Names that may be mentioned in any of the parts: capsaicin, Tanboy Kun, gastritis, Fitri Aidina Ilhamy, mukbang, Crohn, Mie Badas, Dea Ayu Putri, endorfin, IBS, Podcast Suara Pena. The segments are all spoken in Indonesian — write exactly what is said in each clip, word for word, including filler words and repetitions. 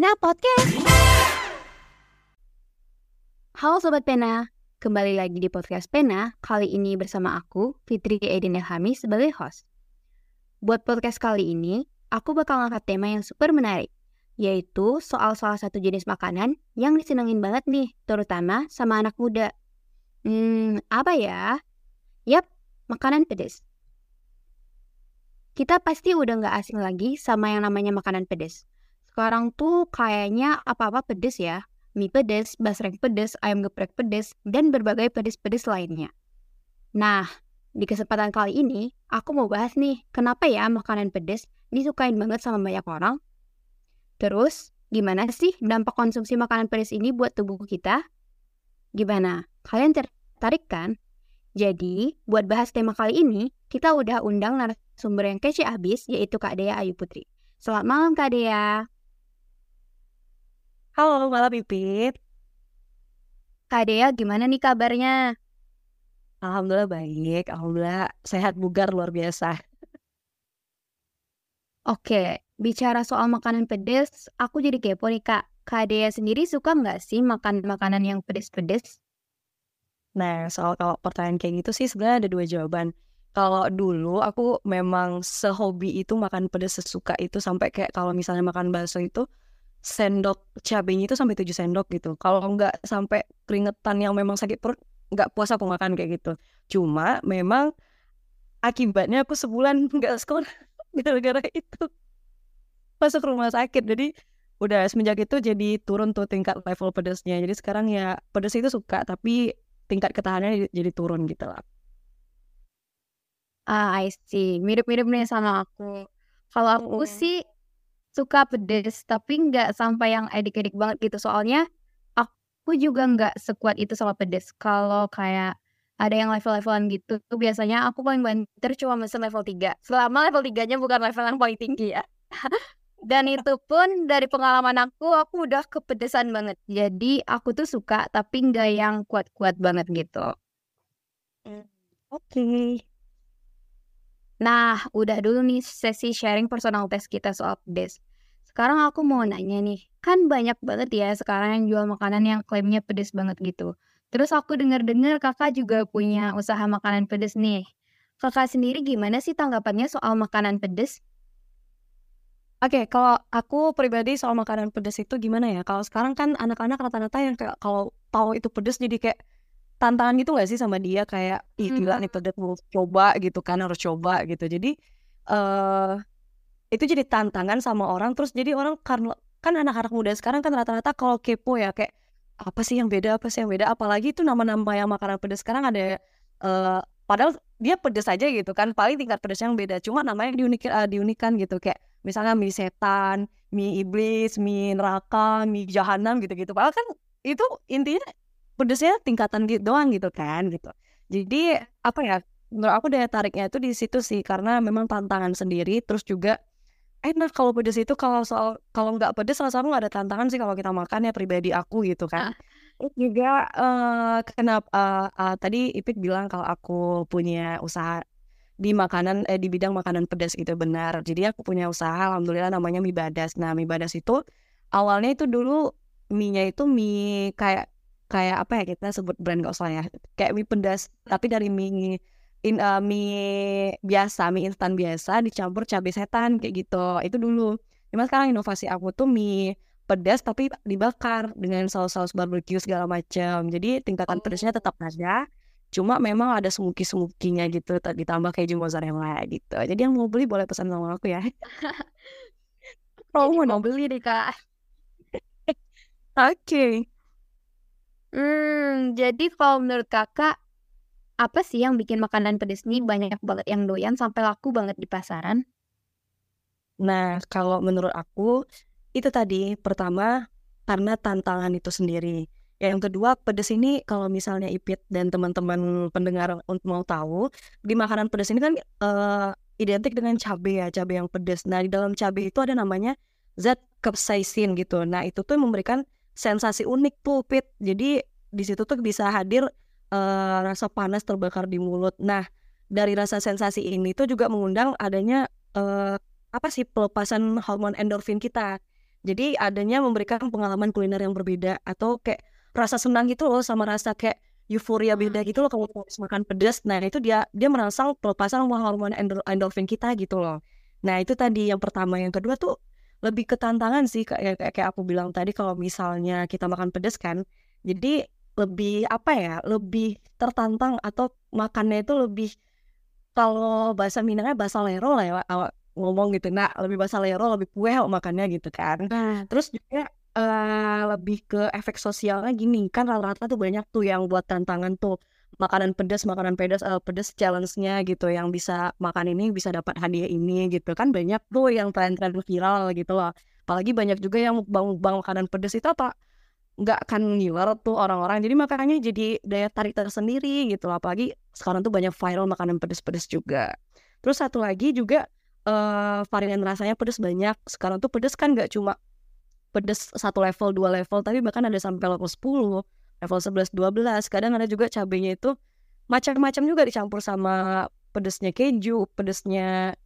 Pena Podcast. Halo Sobat Pena, kembali lagi di Podcast Pena. Kali ini bersama aku, Fitri Aidina Ilhamy sebagai host. Buat podcast kali ini, aku bakal ngangkat tema yang super menarik, yaitu soal salah satu jenis makanan yang disenengin banget nih, terutama sama anak muda. Hmm, apa ya? Yap, makanan pedas. Kita pasti udah gak asing lagi sama yang namanya makanan pedas. Sekarang tuh kayaknya apa-apa pedes ya. Mie pedes, basreng pedes, ayam geprek pedes, dan berbagai pedes-pedes lainnya. Nah, di kesempatan kali ini, aku mau bahas nih, kenapa ya makanan pedes disukain banget sama banyak orang? Terus, gimana sih dampak konsumsi makanan pedes ini buat tubuh kita? Gimana? Kalian tertarik kan? Jadi, buat bahas tema kali ini, kita udah undang narasumber yang kece abis, yaitu Kak Dea Ayu Putri. Selamat malam, Kak Dea. Halo, malam Pipit. Kak Dea, gimana nih kabarnya? Alhamdulillah baik, alhamdulillah sehat bugar luar biasa. Oke, bicara soal makanan pedes, aku jadi kepo nih Kak. Kak Dea sendiri suka nggak sih makan makanan yang pedes-pedes? Nah, soal kalau pertanyaan kayak gitu sih sebenarnya ada dua jawaban. Kalau dulu aku memang sehobi itu makan pedes, sesuka itu, sampai kayak kalau misalnya makan bakso itu sendok cabenya itu sampai tujuh sendok gitu. Kalau nggak sampai keringetan yang memang sakit perut, nggak puas aku makan kayak gitu. Cuma memang akibatnya aku sebulan nggak sekolah gara-gara itu, masuk rumah sakit. Jadi udah semenjak itu jadi turun tuh tingkat level pedesnya. Jadi sekarang ya pedes itu suka, tapi tingkat ketahanannya jadi turun gitu lah. Ah, I see. Mirip-mirip nih sama aku. Kalau aku sih suka pedes, tapi nggak sampai yang edik-edik banget gitu. Soalnya aku juga nggak sekuat itu sama pedes. Kalau kayak ada yang level-levelan gitu, tuh biasanya aku paling banter cuma mesen level tiga. Selama level tiga-nya bukan level yang paling tinggi ya. Dan itu pun dari pengalaman aku, aku udah kepedesan banget. Jadi aku tuh suka, tapi nggak yang kuat-kuat banget gitu. Oke. Okay. Nah, udah dulu nih sesi sharing personal test kita soal pedes. Sekarang aku mau nanya nih, kan banyak banget ya sekarang yang jual makanan yang klaimnya pedes banget gitu. Terus aku dengar-dengar kakak juga punya usaha makanan pedes nih. Kakak sendiri gimana sih tanggapannya soal makanan pedes? Oke, okay, kalau aku pribadi soal makanan pedes itu gimana ya? Kalau sekarang kan anak-anak rata-rata yang kayak kalau tahu itu pedes jadi kayak tantangan gitu gak sih sama dia, kayak ih gila nih pedes, mau coba gitu kan, harus coba gitu. Jadi uh, itu jadi tantangan sama orang. Terus jadi orang karena kan anak-anak muda sekarang kan rata-rata kalau kepo ya kayak apa sih yang beda, apa sih yang beda. Apalagi itu nama-nama yang makanan pedes sekarang ada uh, padahal dia pedes aja gitu kan, paling tingkat pedesnya yang beda, cuma namanya diunikan, uh, diunikan gitu. Kayak misalnya mie setan, mie iblis, mie neraka, mie jahanam gitu-gitu. Padahal kan itu intinya pedesnya tingkatan gitu doang gitu kan gitu. Jadi apa ya, menurut aku daya tariknya itu di situ sih, karena memang tantangan sendiri. Terus juga enak kalau pedes itu, kalau soal kalau nggak pedes rasanya nggak ada tantangan sih kalau kita makan ya, pribadi aku gitu kan. Terus juga uh, kenapa uh, uh, tadi Ipit bilang kalau aku punya usaha di makanan eh, di bidang makanan pedas gitu, benar. Jadi aku punya usaha, alhamdulillah, namanya Mie Badas. Nah, Mie Badas itu awalnya itu dulu mie-nya itu mie kayak kayak apa ya, kita sebut brand gak usah ya, kayak mie pedas, tapi dari mie in, uh, mie biasa, mie instan biasa dicampur cabai setan kayak gitu. Itu dulu. Cuma sekarang inovasi aku tuh mie pedas tapi dibakar dengan saus-saus barbecue segala macam. Jadi tingkatan oh. pedasnya tetap ada, cuma memang ada smoky-smoky-nya gitu, ditambah keju mozzarella gitu. Jadi yang mau beli boleh pesan sama aku ya. Kalau mau mau beli deh Kak. Oke. Okay. Hmm, jadi kalau menurut kakak, apa sih yang bikin makanan pedes ini banyak banget yang doyan sampai laku banget di pasaran? Nah, kalau menurut aku, itu tadi pertama karena tantangan itu sendiri. Yang kedua, pedes ini kalau misalnya Ipit dan teman-teman pendengar mau tahu, di makanan pedes ini kan uh, identik dengan cabai ya, cabai yang pedes. Nah, di dalam cabai itu ada namanya zat capsaicin gitu. Nah, itu tuh memberikan sensasi unik tuh Pit. Jadi di situ tuh bisa hadir uh, rasa panas terbakar di mulut. Nah, dari rasa sensasi ini tuh juga mengundang adanya uh, apa sih pelepasan hormon endorfin kita. Jadi adanya memberikan pengalaman kuliner yang berbeda, atau kayak rasa senang gitu loh sama rasa kayak euforia beda gitu loh kalau makan pedas. Nah itu dia dia merangsang pelepasan hormon endorfin kita gitu loh. Nah itu tadi yang pertama. Yang kedua tuh lebih ke tantangan sih, kayak kayak aku bilang tadi, kalau misalnya kita makan pedas kan, jadi lebih apa ya, lebih tertantang atau makannya itu lebih, kalau bahasa Minangnya bahasa lero lah ya awak ngomong gitu, nah lebih bahasa lero, lebih pueh makannya gitu kan. Nah, terus juga uh, lebih ke efek sosialnya gini kan, rata-rata tuh banyak tuh yang buat tantangan tuh makanan pedas, makanan pedas, uh, pedas challenge-nya gitu, yang bisa makan ini bisa dapat hadiah ini gitu kan, banyak tuh yang tren-tren viral gitu loh. Apalagi banyak juga yang mukbang makanan pedas itu apa nggak akan ngiler tuh orang-orang, jadi makanya jadi daya tarik tersendiri gitu. Apalagi sekarang tuh banyak viral makanan pedas-pedas juga. Terus satu lagi juga uh, varian rasanya pedas banyak. Sekarang tuh pedas kan nggak cuma pedas satu level, dua level, tapi bahkan ada sampai level sepuluh, level sebelas, dua belas. Kadang ada juga cabenya itu macam-macam juga, dicampur sama pedasnya keju, pedasnya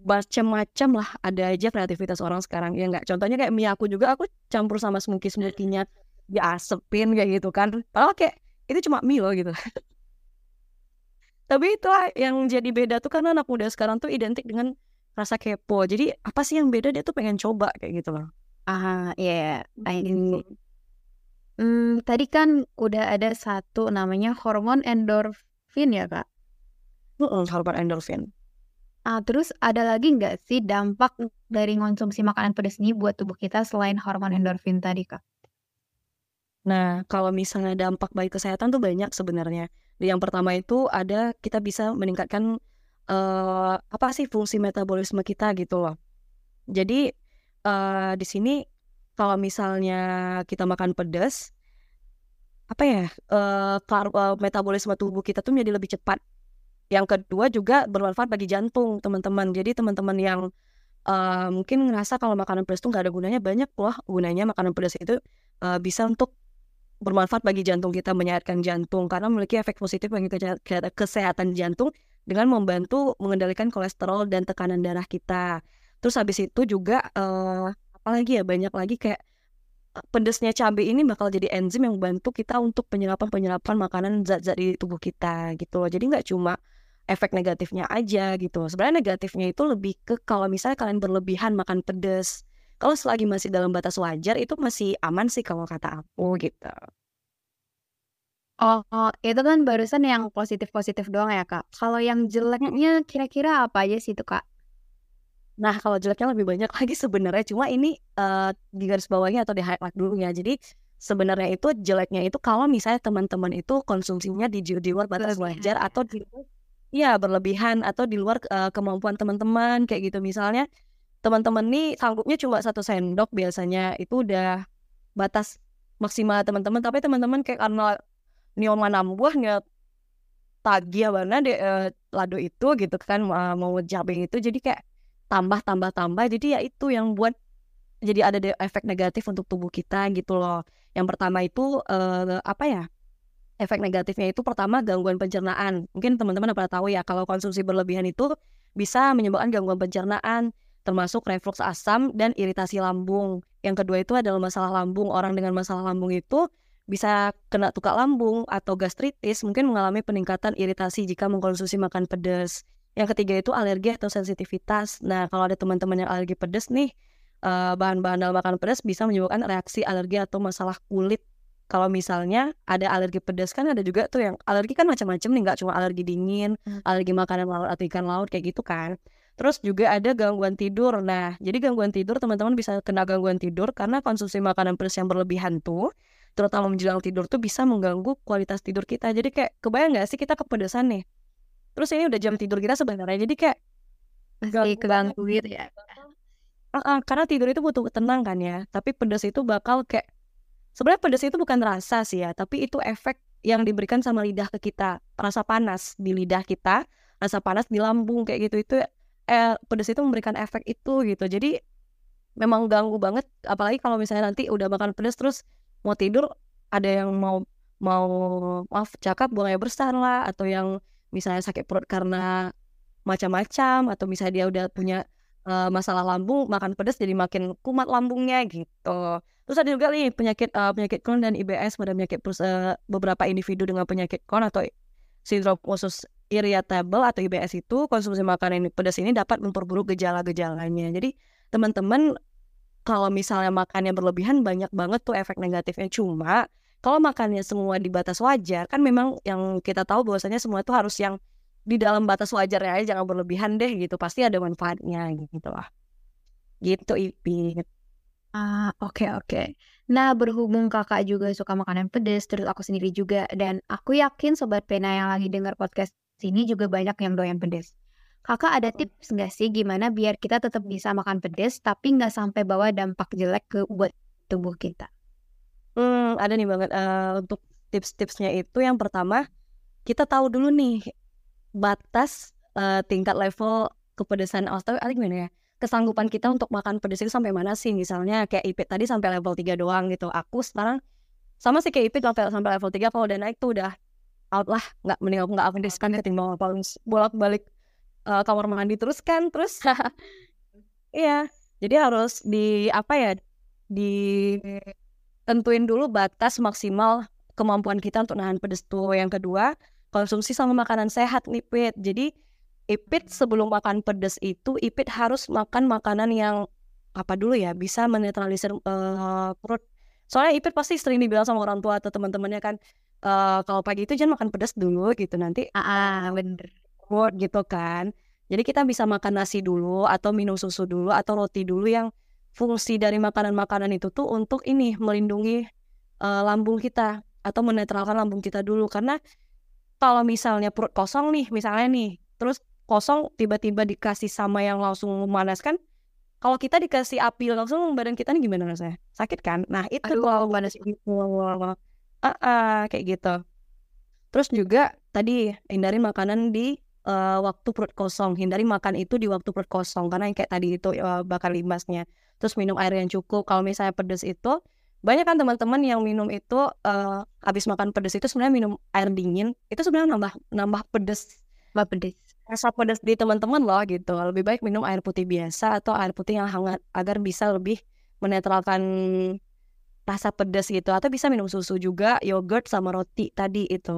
macam-macam lah. Ada aja kreativitas orang sekarang ya nggak. Contohnya kayak mie aku juga, aku campur sama smoky-smoky-nya, diasepin kayak gitu kan, padahal kayak itu cuma mie loh gitu. Tapi itulah yang jadi beda tuh, karena anak muda sekarang tuh identik dengan rasa kepo. Jadi apa sih yang beda, dia tuh pengen coba kayak gitu loh. Ah ya, yeah, I see. Hmm, tadi kan udah ada satu namanya hormon endorfin ya kak. Uh, hormon endorfin. Ah terus ada lagi nggak sih dampak dari konsumsi makanan pedas ini buat tubuh kita selain hormon endorfin tadi kak? Nah, kalau misalnya dampak bagi kesehatan tuh banyak sebenarnya. Yang pertama itu ada, kita bisa meningkatkan uh, apa sih fungsi metabolisme kita gitu loh. Jadi uh, di sini kalau misalnya kita makan pedas, apa ya uh, kar- uh, metabolisme tubuh kita tuh menjadi lebih cepat. Yang kedua juga bermanfaat bagi jantung teman-teman. Jadi teman-teman yang uh, mungkin ngerasa kalau makanan pedas tuh nggak ada gunanya, banyak loh gunanya makanan pedas itu, uh, bisa untuk bermanfaat bagi jantung kita, menyehatkan jantung karena memiliki efek positif bagi kesehatan jantung dengan membantu mengendalikan kolesterol dan tekanan darah kita. Terus habis itu juga uh, apalagi ya, banyak lagi kayak pedesnya cabai ini bakal jadi enzim yang membantu kita untuk penyerapan-penyerapan makanan zat-zat di tubuh kita gitu loh. Jadi nggak cuma efek negatifnya aja gitu. Sebenarnya negatifnya itu lebih ke kalau misalnya kalian berlebihan makan pedes. Kalau selagi masih dalam batas wajar itu masih aman sih kalau kata aku gitu. Oh, oh itu kan barusan yang positif-positif doang ya kak. Kalau yang jeleknya kira-kira apa aja sih itu kak? Nah kalau jeleknya lebih banyak lagi sebenarnya, cuma ini uh, di garis bawahnya atau di highlight dulu ya. Jadi sebenarnya itu jeleknya itu kalau misalnya teman-teman itu konsumsinya di, di luar batas wajar atau di ya berlebihan atau di luar uh, kemampuan teman-teman kayak gitu. Misalnya teman-teman nih sanggupnya cuma satu sendok biasanya, itu udah batas maksimal teman-teman, tapi teman-teman kayak karena nyoman nambahnya tagih mana deh eh, lado itu gitu kan, mau cabai itu jadi kayak tambah tambah tambah, jadi ya itu yang buat jadi ada efek negatif untuk tubuh kita gitu loh. Yang pertama itu eh, apa ya efek negatifnya itu, pertama gangguan pencernaan. Mungkin teman-teman udah pernah tahu ya kalau konsumsi berlebihan itu bisa menyebabkan gangguan pencernaan, termasuk refluks asam dan iritasi lambung. Yang kedua itu adalah masalah lambung. Orang dengan masalah lambung itu bisa kena tukak lambung atau gastritis, mungkin mengalami peningkatan iritasi jika mengkonsumsi makan pedas. Yang ketiga itu alergi atau sensitivitas. Nah, kalau ada teman-teman yang alergi pedas nih, bahan-bahan dalam makanan pedas bisa menyebabkan reaksi alergi atau masalah kulit. Kalau misalnya ada alergi pedas kan ada juga tuh yang alergi kan macam-macam nih, nggak cuma alergi dingin, alergi makanan laut atau ikan laut kayak gitu kan. Terus juga ada gangguan tidur. Nah, jadi gangguan tidur, teman-teman bisa kena gangguan tidur karena konsumsi makanan pedas yang berlebihan tuh, terutama menjelang tidur tuh bisa mengganggu kualitas tidur kita. Jadi kayak kebayang nggak sih kita kepedesan nih? Terus ini udah jam tidur kita sebenarnya, jadi kayak masih ganggu gitu ya. Uh-uh, karena tidur itu butuh tenang kan ya. Tapi pedas itu bakal kayak, sebenarnya pedas itu bukan rasa sih ya, tapi itu efek yang diberikan sama lidah ke kita, rasa panas di lidah kita, rasa panas di lambung kayak gitu itu. Eh, pedas itu memberikan efek itu gitu. Jadi memang ganggu banget. Apalagi kalau misalnya nanti udah makan pedas terus mau tidur, ada yang mau mau maaf cakap buang air besar lah, atau yang misalnya sakit perut karena macam-macam, atau misalnya dia udah punya uh, masalah lambung, makan pedas jadi makin kumat lambungnya gitu. Terus ada juga nih penyakit uh, penyakit Crohn dan I B S pada penyakit uh, beberapa individu dengan penyakit Crohn atau sindrom usus irritable atau I B S itu, konsumsi makanan pedas ini dapat memperburuk gejala-gejalanya. Jadi teman-teman kalau misalnya makannya berlebihan banyak banget tuh efek negatifnya. Cuma kalau makannya semua di batas wajar, kan memang yang kita tahu bahwasanya semua itu harus yang di dalam batas wajarnya aja, jangan berlebihan deh gitu. Pasti ada manfaatnya gitu lah. Gitu Ipi. Ah, oke oke. Nah, berhubung kakak juga suka makanan pedas, terus aku sendiri juga, dan aku yakin sobat Pena yang lagi dengar podcast ini juga banyak yang doyan pedas. Kakak ada tips nggak sih gimana biar kita tetap bisa makan pedas tapi nggak sampai bawa dampak jelek ke buat tubuh kita? Hmm, ada nih banget. Uh, untuk tips-tipsnya itu yang pertama kita tahu dulu nih batas uh, tingkat level kepedesan atau ada gimana ya, kesanggupan kita untuk makan pedas itu sampai mana sih? Misalnya kayak Ipit tadi sampai level tiga doang gitu. Aku sekarang sama sih kayak Ipit sampai sampai level tiga, kalau udah naik tuh udah out lah, nggak mending nggak pedas kan ketimbang bolak-balik Uh, kamar mandi terus kan terus iya jadi harus di apa ya ditentuin dulu batas maksimal kemampuan kita untuk nahan pedes tuh. Yang kedua, konsumsi sama makanan sehat nih Pit. Jadi Ipit sebelum makan pedes itu Ipit harus makan makanan yang apa dulu ya, bisa menetralisir uh, perut. Soalnya Ipit pasti sering dibilang sama orang tua atau teman-temannya kan, uh, kalau pagi itu jangan makan pedes dulu gitu, nanti ah bener gitu kan. Jadi kita bisa makan nasi dulu atau minum susu dulu atau roti dulu, yang fungsi dari makanan-makanan itu tuh untuk ini melindungi uh, lambung kita atau menetralkan lambung kita dulu. Karena kalau misalnya perut kosong nih misalnya nih terus kosong tiba-tiba dikasih sama yang langsung memanas kan, kalau kita dikasih api langsung badan kita nih gimana rasanya, sakit kan. Nah itu kalau panas uh, uh, kayak gitu. Terus juga tadi hindari makanan di Uh, waktu perut kosong, hindari makan itu di waktu perut kosong karena yang kayak tadi itu uh, bakar limbasnya. Terus minum air yang cukup. Kalau misalnya pedas itu banyak kan teman-teman yang minum itu uh, habis makan pedas itu sebenarnya minum air dingin itu sebenarnya nambah nambah pedas, nambah pedas, rasa pedas di teman-teman loh gitu. Lebih baik minum air putih biasa atau air putih yang hangat agar bisa lebih menetralkan rasa pedas gitu. Atau bisa minum susu juga, yogurt sama roti tadi itu.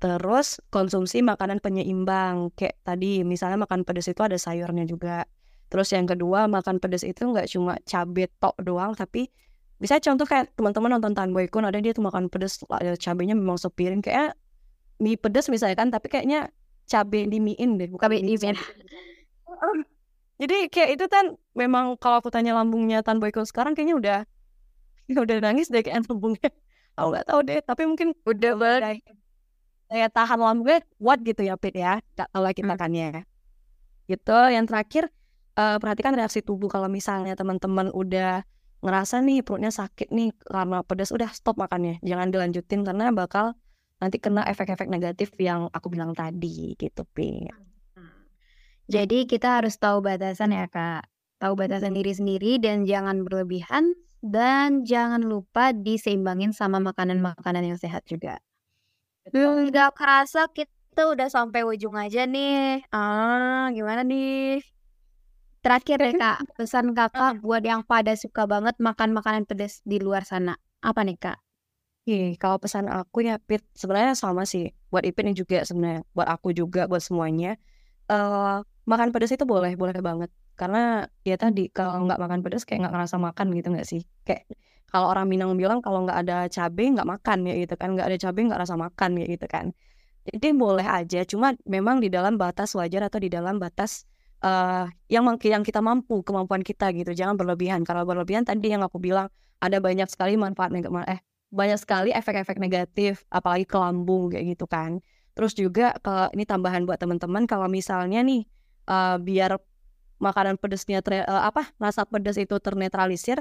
Terus konsumsi makanan penyeimbang kayak tadi misalnya makan pedas itu ada sayurnya juga. Terus yang kedua, makan pedas itu nggak cuma cabai tok doang, tapi bisa contoh kayak teman-teman nonton Tanboy Kun, ada dia tuh makan pedas cabainya memang sepiring kayak mie pedas misalnya kan, tapi kayaknya cabai di mie-in deh, bukan mie in. Jadi kayak itu kan memang kalau aku tanya lambungnya Tanboy Kun sekarang kayaknya udah udah nangis deh kayak lambungnya. Aku nggak tahu deh, tapi mungkin udah banget ya tahan lambungnya kuat gitu ya Pit ya, gak tau lah kita kan ya gitu. Yang terakhir uh, perhatikan reaksi tubuh. Kalau misalnya teman-teman udah ngerasa nih perutnya sakit nih karena pedas, udah stop makannya, jangan dilanjutin karena bakal nanti kena efek-efek negatif yang aku bilang tadi gitu Pit. Jadi kita harus tahu batasan ya Kak, tahu batasan diri sendiri dan jangan berlebihan, dan jangan lupa diseimbangin sama makanan-makanan yang sehat juga. Gak kerasa kita udah sampai ujung aja nih. Ah, gimana nih? Terakhir ya Kak, pesan kakak buat yang pada suka banget makan makanan pedas di luar sana, apa nih Kak? Iya, kalau pesan aku ya Pit, sebenarnya sama sih buat Ipit nih juga sebenarnya, buat aku juga, buat semuanya. Uh, makan pedas itu boleh, boleh banget. Karena ya tadi kalau nggak makan pedas kayak nggak ngerasa makan gitu nggak sih? Kayak kalau orang Minang bilang kalau nggak ada cabai nggak makan ya gitu kan, nggak ada cabai nggak rasa makan ya gitu kan. Jadi boleh aja, cuma memang di dalam batas wajar atau di dalam batas uh, yang yang kita mampu, kemampuan kita gitu. Jangan berlebihan. Kalau berlebihan tadi yang aku bilang ada banyak sekali manfaat negatif, eh banyak sekali efek-efek negatif, apalagi ke lambung kayak gitu kan. Terus juga ke, ini tambahan buat teman-teman, kalau misalnya nih uh, biar makanan pedasnya ter, uh, apa rasa pedas itu ternetralisir.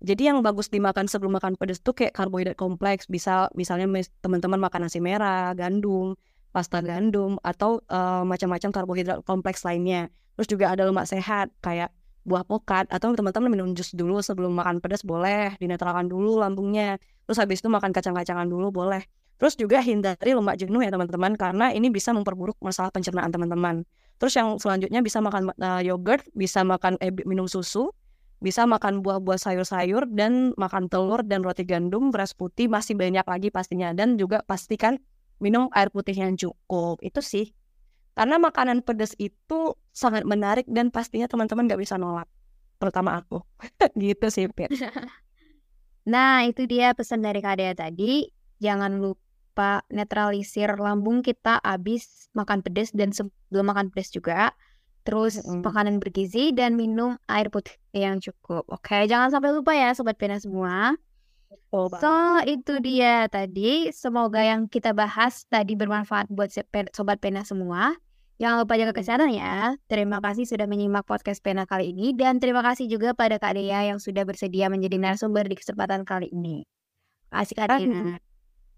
Jadi yang bagus dimakan sebelum makan pedas tuh kayak karbohidrat kompleks. Bisa misalnya teman-teman makan nasi merah, gandum, pasta gandum, atau uh, macam-macam karbohidrat kompleks lainnya. Terus juga ada lemak sehat kayak buah pokat, atau teman-teman minum jus dulu sebelum makan pedas boleh, dinetralkan dulu lambungnya, terus habis itu makan kacang-kacangan dulu boleh. Terus juga hindari lemak jenuh ya teman-teman, karena ini bisa memperburuk masalah pencernaan teman-teman. Terus yang selanjutnya bisa makan uh, yogurt, bisa makan eh, minum susu, bisa makan buah-buah, sayur-sayur, dan makan telur dan roti gandum, beras putih, masih banyak lagi pastinya. Dan juga pastikan minum air putih yang cukup. Itu sih. Karena makanan pedas itu sangat menarik dan pastinya teman-teman gak bisa nolak. Terutama aku. Gitu sih, Pit. Nah, itu dia pesan dari Kak Dea tadi. Jangan lupa netralisir lambung kita abis makan pedas dan sebelum makan pedas juga. Terus mm. makanan bergizi dan minum air putih yang cukup. Oke, okay, jangan sampai lupa ya Sobat Pena semua. Oh, so, itu dia tadi. Semoga yang kita bahas tadi bermanfaat buat Sobat Pena semua. Jangan lupa jaga kesehatan ya. Terima kasih sudah menyimak podcast Pena kali ini. Dan terima kasih juga pada Kak Dea yang sudah bersedia menjadi narasumber di kesempatan kali ini. Makasih Kak Dea.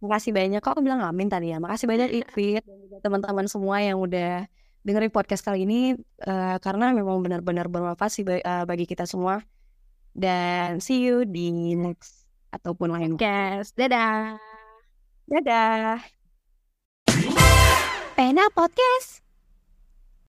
Makasih banyak. Kok aku bilang amin tadi ya. Makasih banyak Ifit dan juga teman-teman semua yang udah dengerin podcast kali ini, uh, karena memang benar-benar bermanfaat sih uh, bagi kita semua. Dan see you di next ataupun lain podcast. Dadah. Dadah. Pena Podcast.